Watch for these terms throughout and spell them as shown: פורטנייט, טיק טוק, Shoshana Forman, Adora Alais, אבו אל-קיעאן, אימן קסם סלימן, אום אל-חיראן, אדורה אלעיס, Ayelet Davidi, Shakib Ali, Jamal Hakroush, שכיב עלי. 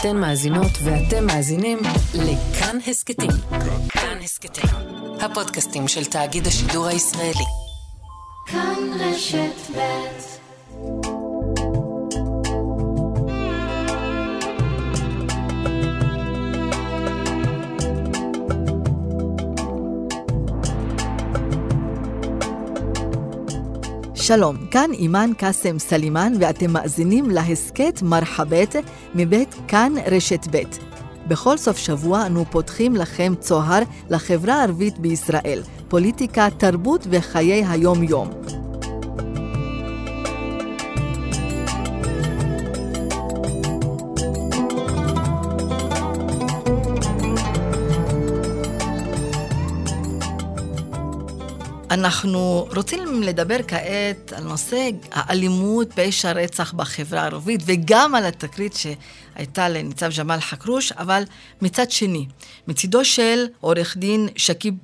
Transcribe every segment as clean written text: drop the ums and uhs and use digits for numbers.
אתן מאזינות ואתם מאזינים לכאן הסקטים. כאן הסקטים, הפודקאסטים של תאגיד השידור הישראלי. כאן רשת בית. שלום, כאן אימן קסם סלימן ואתם מאזינים להסקט מרחבת מבית כאן רשת בית. בכל סוף שבוע אנו פותחים לכם צוהר לחברה הערבית בישראל, פוליטיקה, תרבות וחיי היום יום. אנחנו רוצים לדבר כעת על נושא האלימות, פשע, רצח בחברה הערבית, וגם על התקרית שהייתה לניצב ג'מאל חכרוש, אבל מצד שני, מצידו של עורך דין שכיב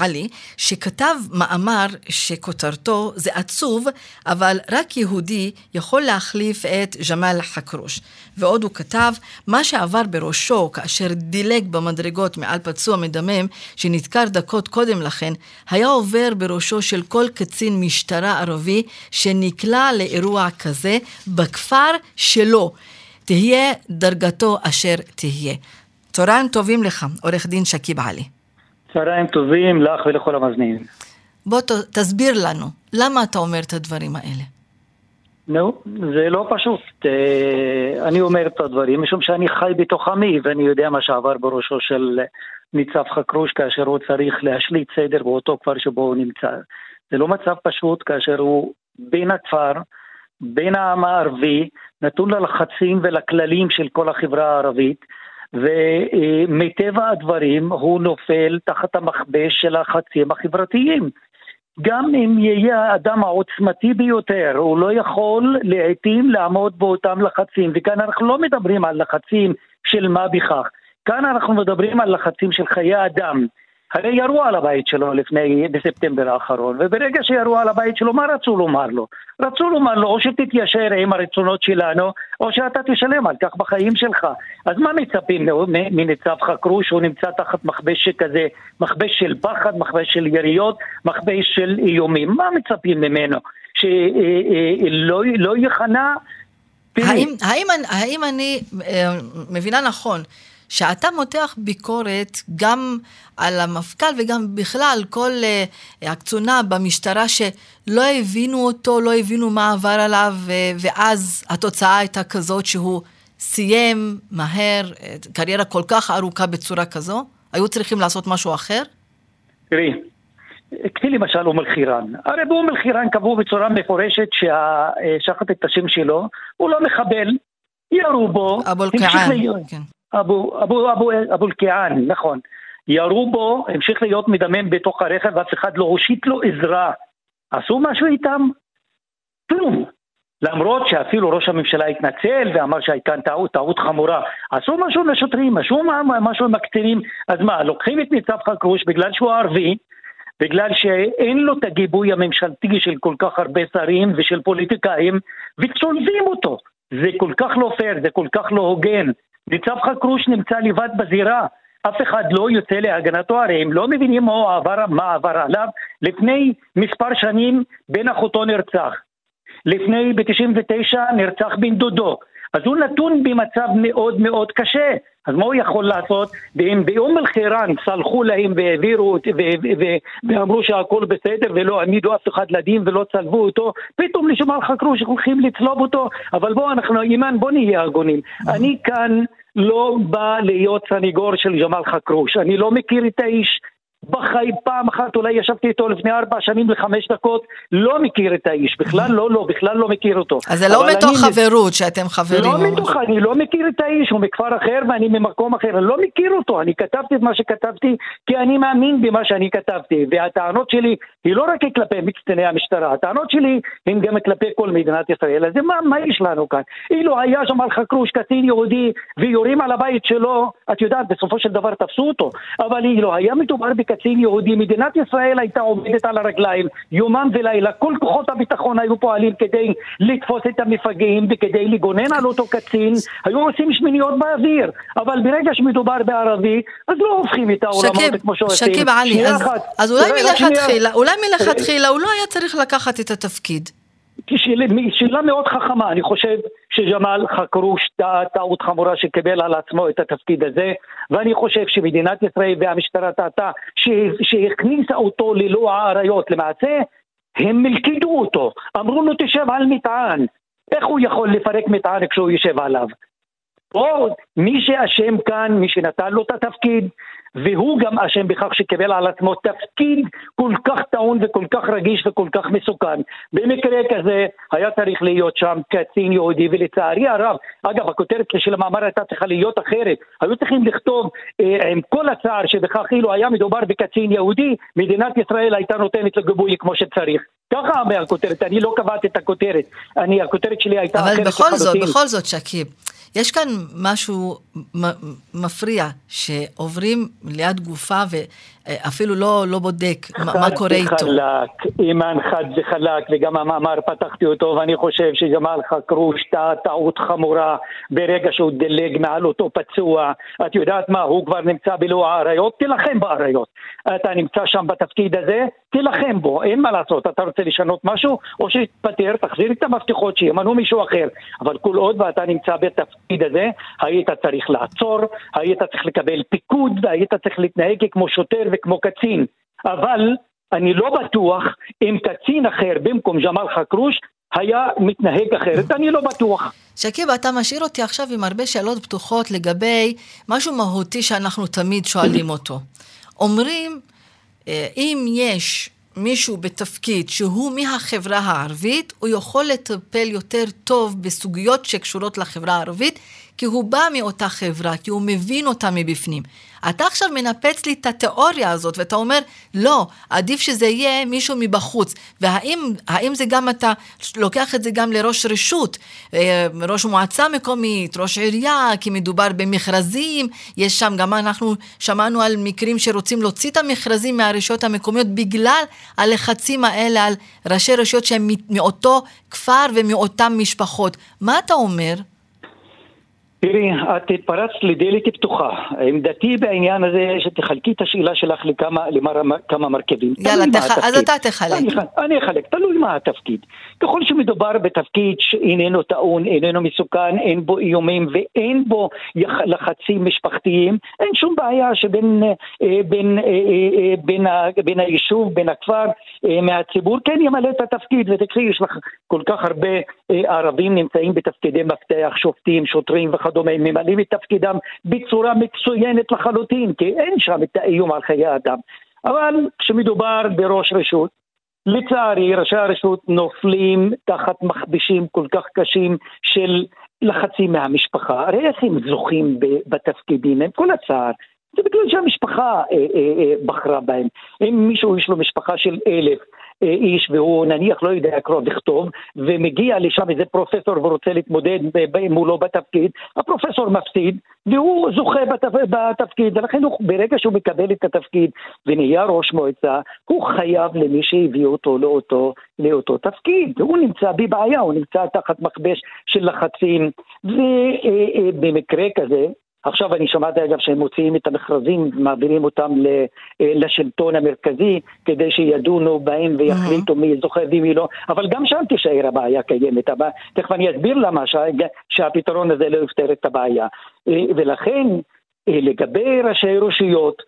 עלי, שכתב מאמר שכותרתו זה עצוב, אבל רק יהודי יכול להחליף את ג'מאל חכרוש. ועוד הוא כתב, מה שעבר בראשו כאשר דילג במדרגות מעל פצוע מדמם, שנדקר דקות קודם לכן, היה עובר בראשו של כל קצין משטרה ערבי שנקלע לאירוע כזה בכפר שלו. תהיה דרגתו אשר תהיה. צהריים טובים לך, עורך דין שכיב עלי. צהריים טובים לך ולכל המאזינים. בוא תסביר לנו, למה אתה אומר את הדברים האלה? זה לא פשוט. אני אומר את הדברים, משום שאני חי בתוך עמי, ואני יודע מה שעבר בראשו של ניצב חכרוש, כאשר הוא צריך להשליט סדר באותו כפר שבו הוא נמצא. זה לא מצב פשוט, כאשר הוא בין הכפר, בין העם הערבי, נתון ללחצים ולכללים של כל החברה הערבית, ומטבע הדברים הוא נופל תחת המכבש של החצים החברתיים. גם אם יהיה האדם העוצמתי ביותר, הוא לא יכול לעתים לעמוד באותם לחצים, וכאן אנחנו לא מדברים על לחצים של מה בכך, כאן אנחנו מדברים על לחצים של חיי אדם. הרי ירו על הבית שלו בספטמבר האחרון, וברגע שירו על הבית שלו, מה רצו לומר לו? רצו לומר לו, או שתתיישר עם הרצונות שלנו, או שאתה תשלם על כך בחיים שלך. אז מה מצפים מניצב חכרוש? הוא נמצא תחת מכבש שכזה, מכבש של פחד, מכבש של יריות, מכבש של איומים. מה מצפים ממנו? שלא יחנה? האם אני מבינה נכון, שאתה מותח ביקורת גם על המפכ"ל וגם בכלל כל הקצונה במשטרה שלא הבינו אותו, לא הבינו מה עבר עליו, ואז התוצאה הייתה כזאת שהוא סיים מהר קריירה כל כך ארוכה בצורה כזו? היו צריכים לעשות משהו אחר? תראי, כפי למשל אום אל-חיראן. הרי באום אל-חיראן קבעו בצורה מפורשת ששחט את השם שלו, הוא לא מחבל, ירו בו. אבו אל-קיעאן, כן. אבו אל-קיעאן, נכון. ירו בו, המשיך להיות מדמם בתוך הרכב, אף אחד לא הושיט לו עזרה. עשו משהו איתם? כלום. למרות שאפילו ראש הממשלה התנצל ואמר שהייתה טעות חמורה. עשו משהו לשוטרים, עשו משהו מקצינים. אז מה, לוקחים את ניצב חכרוש בגלל שהוא ערבי, בגלל שאין לו את הגיבוי הממשלתי של כל כך הרבה שרים ושל פוליטיקאים, וצולבים אותו. זה כל כך לא פייר, זה כל כך לא הוגן. ניצב חכרוש נמצא לבד בזירה, אף אחד לא יוצא להגנתו, הרי הם לא מבינים מה עבר עליו. לפני מספר שנים בן אחותו נרצח, לפני ב-99 נרצח בן דודו, אז הוא נתון במצב מאוד מאוד קשה, אז מה הוא יכול לעשות? והם באום אל-חיראן סלחו להם והעבירו ואמרו שהכל בסדר ולא עמידו אף אחד לדין ולא צלבו אותו, פתאום לג'מאל חכרוש הולכים לצלוב אותו. אבל בואו אנחנו, אימן, בואו נהיה ארגונים. אני כאן לא בא להיות סניגור של ג'מאל חכרוש, אני לא מכיר את האיש בחיים, פעם אחת אולי ישבתי איתו לפני 4 שנים ל5 דקות, לא מכיר את האיש, בכלל לא מכיר אותו. אז זה לא מתוך חברות שאתם חברים? לא מתוך, אני לא מכיר את האיש, הוא מכפר אחר ואני ממקום אחר, אני לא מכיר אותו, אני כתבתי את מה שכתבתי, כי אני מאמין במה שאני כתבתי, והטענות שלי היא לא רק כלפי מקציני המשטרה, הטענות שלי הן גם כלפי כל מדינת ישראל. אז מה יש לנו כאן? אילו היה ג'מאל חכרוש קצין יהודי ויורים על הבית שלו, את יודעת, בסופו של דבר תפסו אותו, אבל אילו היה מדובר בקצין יהודי, מדינת ישראל הייתה עומדת על הרגליים יומם ולילה, כל כוחות הביטחון היו פועלים כדי לתפוס את המפגעים וכדי לגונן על אותו קצין, היו עושים שמיניות באוויר. אבל ברגע שמדובר בערבי, אז לא הופכים את העולמות כמו שעושים. שקיב עלי, אז אולי מלכתחילה הוא לא היה צריך לקחת את התפקיד. שאלה מאוד חכמה. אני חושב שג'מאל חכרוש טעות חמורה שקיבל על עצמו את התפקיד הזה, ואני חושב שמדינת ישראל והמשטרה טעתה שהכניסה אותו ללא העריות. למעשה הם מלכדו אותו, אמרו לו תשב על מטען. איך הוא יכול לפרק מטען כשהוא יושב עליו? או מי שאשם כאן, מי שנתן לו את התפקיד, והוא גם אשם בכך שקיבל על עצמו תפקיד כל כך טעון וכל כך רגיש וכל כך מסוכן. במקרה כזה היה צריך להיות שם קצין יהודי, ולצערי הרב, אגב, הכותרת של המאמר הייתה צריכה להיות אחרת. היו צריכים לכתוב עם כל הצער שבכך אילו היה מדובר בקצין יהודי, מדינת ישראל הייתה נותנת לגיבוי כמו שצריך. ככה אומר הכותרת, אני לא קבעתי את הכותרת. הכותרת שלי הייתה אחרת. אבל בכל זאת, שקיב, יש כאן משהו מפריע, שעוברים ליד גופה ואפילו לא בודק מה קורה איתו. אימן חד וחלק, וגם המאמר פתחתי אותו, ואני חושב שג'מאל חכרוש טעות חמורה ברגע שהוא דלג מעל אותו פצוע. את יודעת מה, הוא כבר נמצא בלא העריות, תלחם בעריות. אתה נמצא שם בתפקיד הזה, תלחם בו, אין מה לעשות. אתה רוצה לשנות משהו, או שתתפטר, תחזיר את המפתחות שימנו מישהו אחר. אבל כל עוד ואתה נמצא בתפקיד הזה, היית צריך לעצור, היית צריך לקבל פיקוד, היית צריך להתנהג כמו שוטר וכמו קצין. אבל אני לא בטוח אם קצין אחר במקום ג'מאל חכרוש היה מתנהג אחרת, אני לא בטוח. שקיב, אתה משאיר אותי עכשיו עם הרבה שאלות פתוחות לגבי משהו מהותי שאנחנו תמיד שואלים אותו. אומרים, אם יש מישהו בתפקיד שהוא מהחברה הערבית, הוא יכול לטפל יותר טוב בסוגיות שקשורות לחברה הערבית, כי הוא בא מאותה חברה, כי הוא מבין אותה מבפנים. אתה עכשיו מנפץ לי את התיאוריה הזאת, ואתה אומר, לא, עדיף שזה יהיה מישהו מבחוץ. והאם זה גם אתה לוקח את זה גם לראש רשות, ראש מועצה מקומית, ראש עירייה, כי מדובר במכרזים, יש שם גם אנחנו שמענו על מקרים שרוצים להוציא את המכרזים מהרשויות המקומיות, בגלל הלחצים האלה על ראשי רשויות שהם מאותו כפר ומאותן משפחות. מה אתה אומר? תראי, את התפרצת לדלת פתוחה. עמדתי בעניין הזה שתחלקי את השאלה שלך לכמה מרכיבים. יאללה, אז אתה תחלק. אני אחלק, תלוי מה התפקיד. ככל שמדובר בתפקיד שאיננו טעון, איננו מסוכן, אין בו איומים ואין בו לחצים משפחתיים, אין שום בעיה שבין היישוב, בין הכפר, מהציבור, כן ימלא את התפקיד. ותקחי, יש לך כל כך הרבה ערבים נמצאים בתפקידי מפתח, שופטים, שוטרים וכדומה. ממלאים את תפקידם בצורה מצוינת לחלוטין, כי אין שם את האיום על חיי האדם. אבל כשמדובר בראש רשות, לצערי ראשי הרשות נופלים תחת מכבישים כל כך קשים של לחצים מהמשפחה. הרי איך הם זוכים בתפקידים, הם כל הצער. זה בגלל שהמשפחה בחרה בהם. אם מישהו יש לו משפחה של 1,000 איש, והוא נניח לא יודע קרוא וכתוב, ומגיע לשם איזה פרופסור ורוצה להתמודד מולו בתפקיד, הפרופסור מפסיד והוא זוכה בתפקיד. ולכן ברגע שהוא מקבל את התפקיד ונהיה ראש מועצה, הוא חייב למי שהביא אותו לאותו תפקיד. הוא נמצא בבעיה, הוא נמצא תחת מכבש של לחצים. ובמקרה כזה, עכשיו אני שמעתי אגב שהם מוציאים את המכרזים, מעבירים אותם לשלטון המרכזי, כדי שידונו בהם ויחליטו מי זוכה ומי לא, אבל גם שם תישאר הבעיה קיימת. תכף אני אסביר למה שהפתרון הזה לא יפתר את הבעיה. ולכן לגבי ראשי רשויות,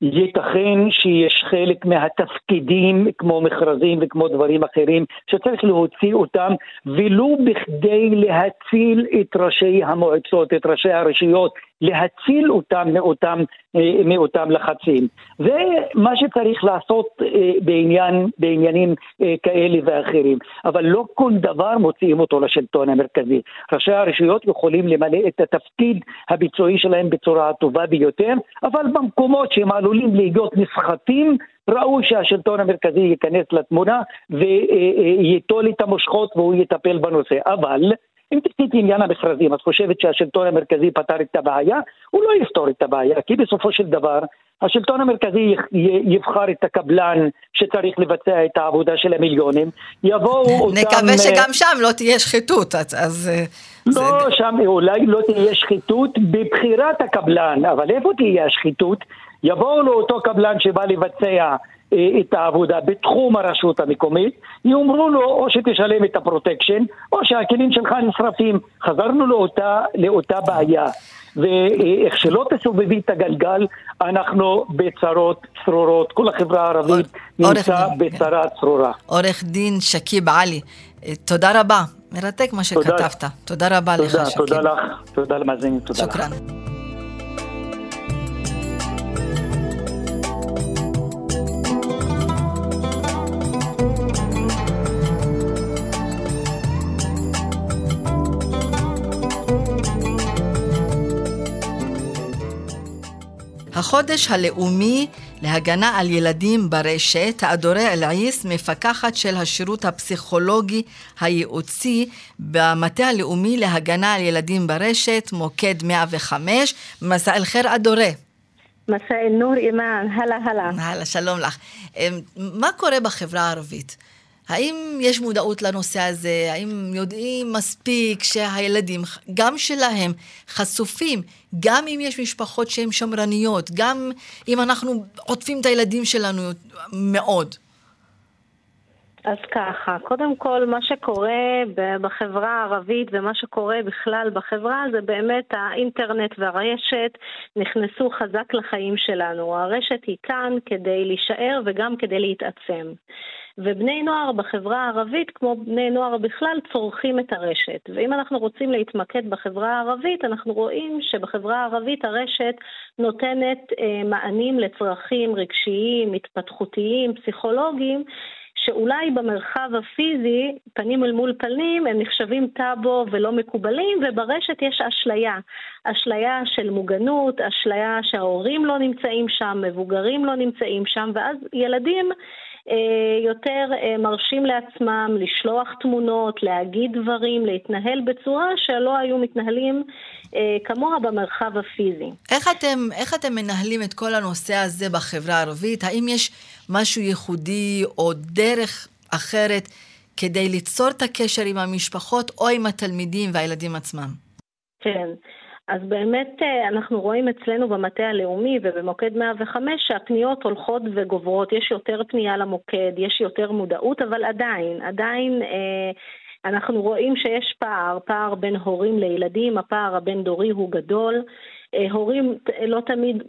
ייתכן שיש חלק מהתפקידים כמו מכרזים וכמו דברים אחרים שצריך להוציא אותם, ולו בכדי להציל את ראשי המועצות, את ראשי הרשויות, להציל אותם מאותם לחצים. זה מה שצריך לעשות בעניינים כאלה ואחרים, אבל לא כל דבר מוציאים אותו לשלטון המרכזי. ראשי הרשויות יכולים למלא את התפקיד הביצועי שלהם בצורה הטובה ביותר, אבל במקומות שהם עלולים להיות נסחטים, ראו שהשלטון המרכזי ייכנס לתמונה ויתול את המושכות והוא יטפל בנושא. אבל אם תקציב עניין המכרזים, את חושבת שהשלטון המרכזי פתר את הבעיה? הוא לא יפתור את הבעיה, כי בסופו של דבר השלטון המרכזי יבחר את הקבלן שצריך לבצע את העבודה של המיליונים, יבואו אותם... נקווה שגם שם לא תהיה שחיתות, אז... לא, שם אולי לא תהיה שחיתות בבחירת הקבלן, אבל איפה תהיה השחיתות? יבואו לו אותו קבלן שבא לבצע את העבודה בתחום הרשות המקומית, יאמרו לו או שתשלם את הפרוטקשן, או שהכלים שלך נשרפים. חזרנו לאותה בעיה. ואיך שלא תסובבי את הגלגל, אנחנו בצרות צרורות. כל החברה הערבית נמצא בצרה צרורה. עורך דין שכיב עלי, תודה רבה. מרתק מה שכתבת. תודה רבה לך, שכיב. תודה לך. תודה למאזינים. שוקרן. החודש הלאומי להגנה על ילדים ברשת, אדורה אלעיס, מפקחת של השירות הפסיכולוגי הייעוצי במטה הלאומי להגנה על ילדים ברשת, מוקד 105. מסע אל חיר אדורה. מסע אל נור אימן, הלאה הלאה. הלאה, שלום לך. מה קורה בחברה הערבית? האם יש מודעות לנושא הזה? האם יודעים מספיק שהילדים, גם שלהם, חשופים, גם אם יש משפחות שהן שמרניות, גם אם אנחנו עוטפים את הילדים שלנו מאוד? אז ככה, קודם כל מה שקורה בחברה הערבית ומה שקורה בכלל בחברה זה באמת האינטרנט והרשת נכנסו חזק לחיים שלנו. הרשת היא כאן כדי להישאר וגם כדי להתעצם. ובני נוער בחברה הערבית, כמו בני נוער בכלל, צורכים את הרשת. ואם אנחנו רוצים להתמקד בחברה הערבית, אנחנו רואים שבחברה הערבית הרשת נותנת מענים לצרכים רגשיים, התפתחותיים, פסיכולוגיים, שאולי במרחב הפיזי, פנים אל מול פנים, הם נחשבים טאבו ולא מקובלים, וברשת יש אשליה. אשליה של מוגנות, אשליה שההורים לא נמצאים שם, מבוגרים לא נמצאים שם, ואז ילדים יותר מרשים לעצמם לשלוח תמונות, להגיד דברים, להתנהל בצורה שלא היו מתנהלים כמוה במרחב הפיזי. איך אתם מנהלים את כל הנושא הזה בחברה הערבית? האם יש משהו ייחודי או דרך אחרת כדי ליצור את הקשר עם המשפחות או עם התלמידים והילדים עצמם? כן. אז באמת אנחנו רואים אצלנו במטה הלאומי ובמוקד 105 שהפניות הולכות וגוברות, יש יותר פנייה למוקד, יש יותר מודעות, אבל עדיין אנחנו רואים שיש פער בין הורים לילדים, הפער הבין דורי הוא גדול, הורים לא תמיד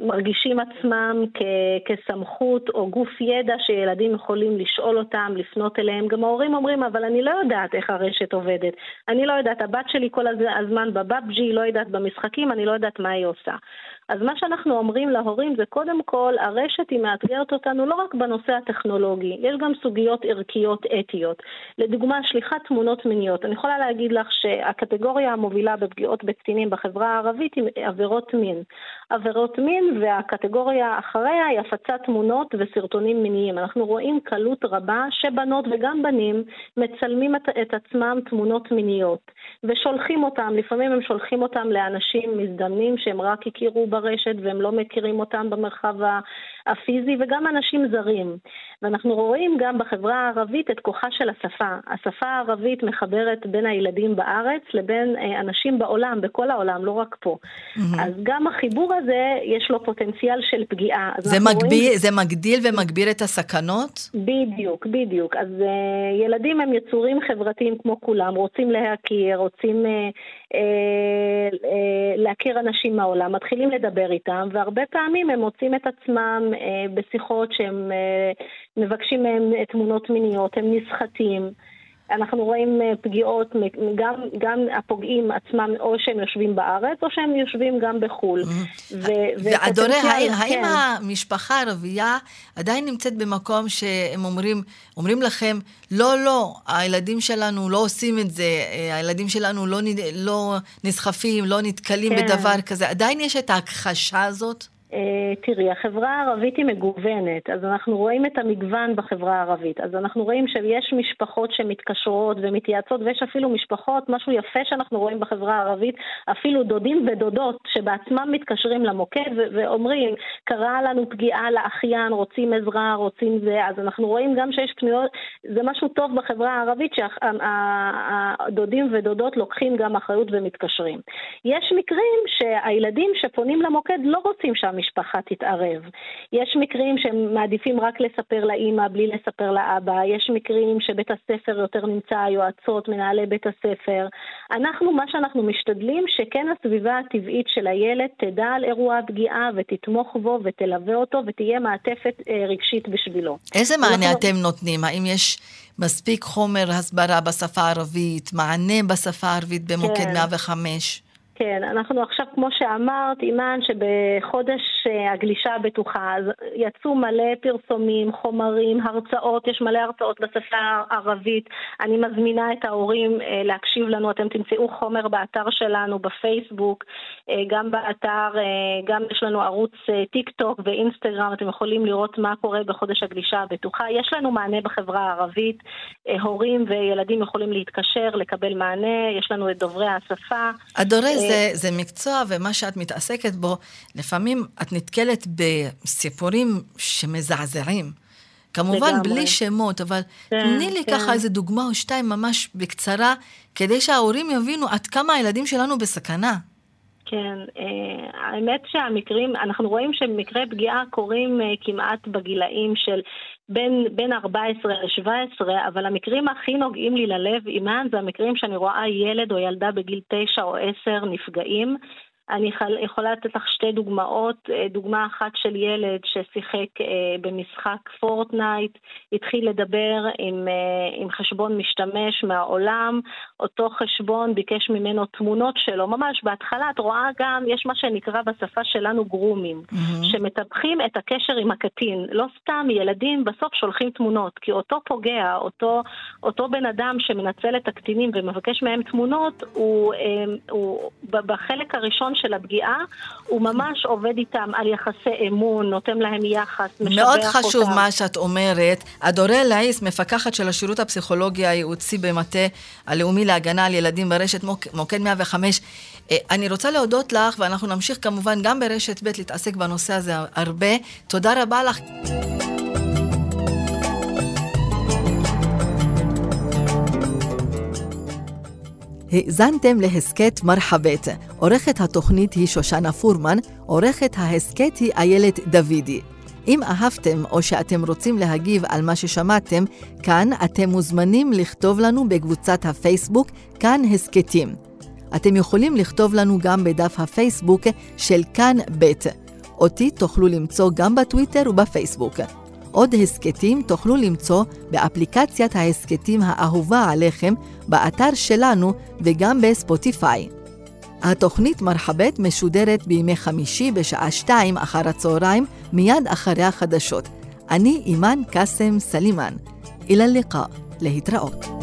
מרגישים עצמם כסמכות או גוף ידע שילדים יכולים לשאול אותם, לפנות אליהם. גם ההורים אומרים, אבל אני לא יודעת איך הרשת עובדת. אני לא יודעת, הבת שלי כל הזמן בבאבג'י, היא לא יודעת במשחקים, אני לא יודעת מה היא עושה. אז מה שאנחנו אומרים להורים זה קודם כל, הרשת היא מאתגרת אותנו לא רק בנושא הטכנולוגי, יש גם סוגיות ערכיות אתיות. לדוגמה, שליחת תמונות מיניות. אני יכולה להגיד לך שהקטגוריה המובילה בפגיעות בקטינים בחברה הערבית היא עבירות מין. עבירות מין והקטגוריה אחריה היא הפצת תמונות וסרטונים מיניים. אנחנו רואים קלות רבה שבנות וגם בנים מצלמים את עצמם תמונות מיניות. ושולחים אותם, לפעמים הם שולחים אותם לאנשים מזדמנים שהם רק הכירו ברשת והם לא מכירים אותם במרחב הפיזי, וגם אנשים זרים. ואנחנו רואים גם בחברה הערבית את כוחה של השפה. השפה הערבית מחברת בין הילדים בארץ לבין אנשים בעולם, בכל העולם, לא רק פה. אז גם החיבור הזה יש לו פוטנציאל של פגיעה. זה מגדיל ומגביר את הסכנות? בדיוק. אז ילדים הם יצורים חברתיים כמו כולם, רוצים להכיר, רוצים להכיר אנשים מהעולם, מתחילים לדבר איתם, והרבה פעמים הם מוצאים את עצמם בשיחות שהם מבקשים מהם תמונות מיניות, הם נסחטים. אנחנו רואים פגיעות, גם הפוגעים עצמם, או שהם יושבים בארץ, או שהם יושבים גם בחול. ואדורה, האם המשפחה הערבייה עדיין נמצאת במקום שהם אומרים לכם, לא, הילדים שלנו לא עושים את זה, הילדים שלנו לא נסחפים, לא נתקלים בדבר כזה, עדיין יש את ההכחשה הזאת? תראי, החברה הערבית היא מגוונת, אז אנחנו רואים את המגוון בחברה הערבית, אז אנחנו רואים שיש משפחות שמתקשרות ומתייעצות, ויש אפילו משפחות, משהו יפה שאנחנו רואים בחברה הערבית, אפילו דודים ודודות שבעצמם מתקשרים למוקד ואומרים, קרה לנו פגיעה לאחיין, רוצים עזרה, רוצים זה, אז אנחנו רואים גם שיש פניות, זה משהו טוב בחברה הערבית, שהדודים ודודות לוקחים גם אחריות ומתקשרים. יש מקרים שהילדים שפונים למוקד לא רוצים שם המשפחה תתערב. יש מקרים שהם מעדיפים רק לספר לאמא בלי לספר לאבא. יש מקרים שבית הספר יותר נמצא, יועצות, מנהלי בית הספר. אנחנו, מה שאנחנו משתדלים, שכן הסביבה הטבעית של הילד תדע על אירוע הפגיעה ותתמוך בו ותלווה אותו ותהיה מעטפת רגשית בשבילו. איזה מענה אתם נותנים? האם יש מספיק חומר הסברה בשפה הערבית, מענה בשפה הערבית במוקד 105? כן, אנחנו עכשיו, כמו שאמרת, אימן, שבחודש הגלישה הבטוחה יצאו מלא פרסומים, חומרים, הרצאות, יש מלא הרצאות בשפה הערבית. אני מזמינה את ההורים להקשיב לנו, אתם תמצאו חומר באתר שלנו, בפייסבוק, גם באתר, גם יש לנו ערוץ טיק טוק ואינסטגרם, אתם יכולים לראות מה קורה בחודש הגלישה הבטוחה. יש לנו מענה בחברה הערבית, הורים וילדים יכולים להתקשר, לקבל מענה, יש לנו את דוברי השפה. אדורה, זה מקצוע, ומה שאת מתעסקת בו, לפעמים את נתקלת בסיפורים שמזעזעים. כמובן בלי שמות, אבל תני לי ככה איזה דוגמה או שתיים ממש בקצרה, כדי שההורים יבינו עד כמה הילדים שלנו בסכנה. כן, האמת שהמקרים, אנחנו רואים שמקרי פגיעה קורים כמעט בגילאים של בין 14 ל-17, אבל המקרים הכי נוגעים לי ללב, אימן, זה המקרים שאני רואה ילד או ילדה בגיל 9 או 10 נפגעים. אני יכולה לתת לך שתי דוגמאות, דוגמה אחת של ילד ששיחק במשחק פורטנייט, התחיל לדבר עם חשבון משתמש מהעולם, אותו חשבון ביקש ממנו תמונות שלו, ממש בהתחלה את רואה גם, יש מה שנקרא בשפה שלנו גרומים, שמטבחים את הקשר עם הקטין, לא סתם ילדים בסוף שולחים תמונות, כי אותו פוגע, אותו בן אדם שמנצל את הקטינים ומבקש מהם תמונות, הוא בחלק הראשון של הפגיעה, הוא ממש עובד איתם על יחסי אמון, נותן להם יחס, משבח אותם. מאוד חשוב אותם. מה שאת אומרת, אדורה אלעיס, מפקחת של השירות הפסיכולוגי הייעוצי במטה הלאומי להגנה על ילדים ברשת מוקד 105, אני רוצה להודות לך, ואנחנו נמשיך כמובן גם ברשת ב' להתעסק בנושא הזה הרבה. תודה רבה לך. האזנתם להסכת מרחבת, עורכת התוכנית היא שושנה פורמן, עורכת ההסכת היא איילת דוידי. אם אהבתם או שאתם רוצים להגיב על מה ששמעתם, כאן אתם מוזמנים לכתוב לנו בקבוצת הפייסבוק, כאן הסכתים. אתם יכולים לכתוב לנו גם בדף הפייסבוק של כאן בית. אותי תוכלו למצוא גם בטוויטר ובפייסבוק. עוד הסקטים תוכלו למצוא באפליקציית ההסקטים האהובה עליכם, באתר שלנו וגם בספוטיפיי. התוכנית מרחבת משודרת בימי חמישי בשעה 2 אחר הצהריים, מיד אחרי החדשות. אני אימן קסם סלימן. אל הליקה, להתראות.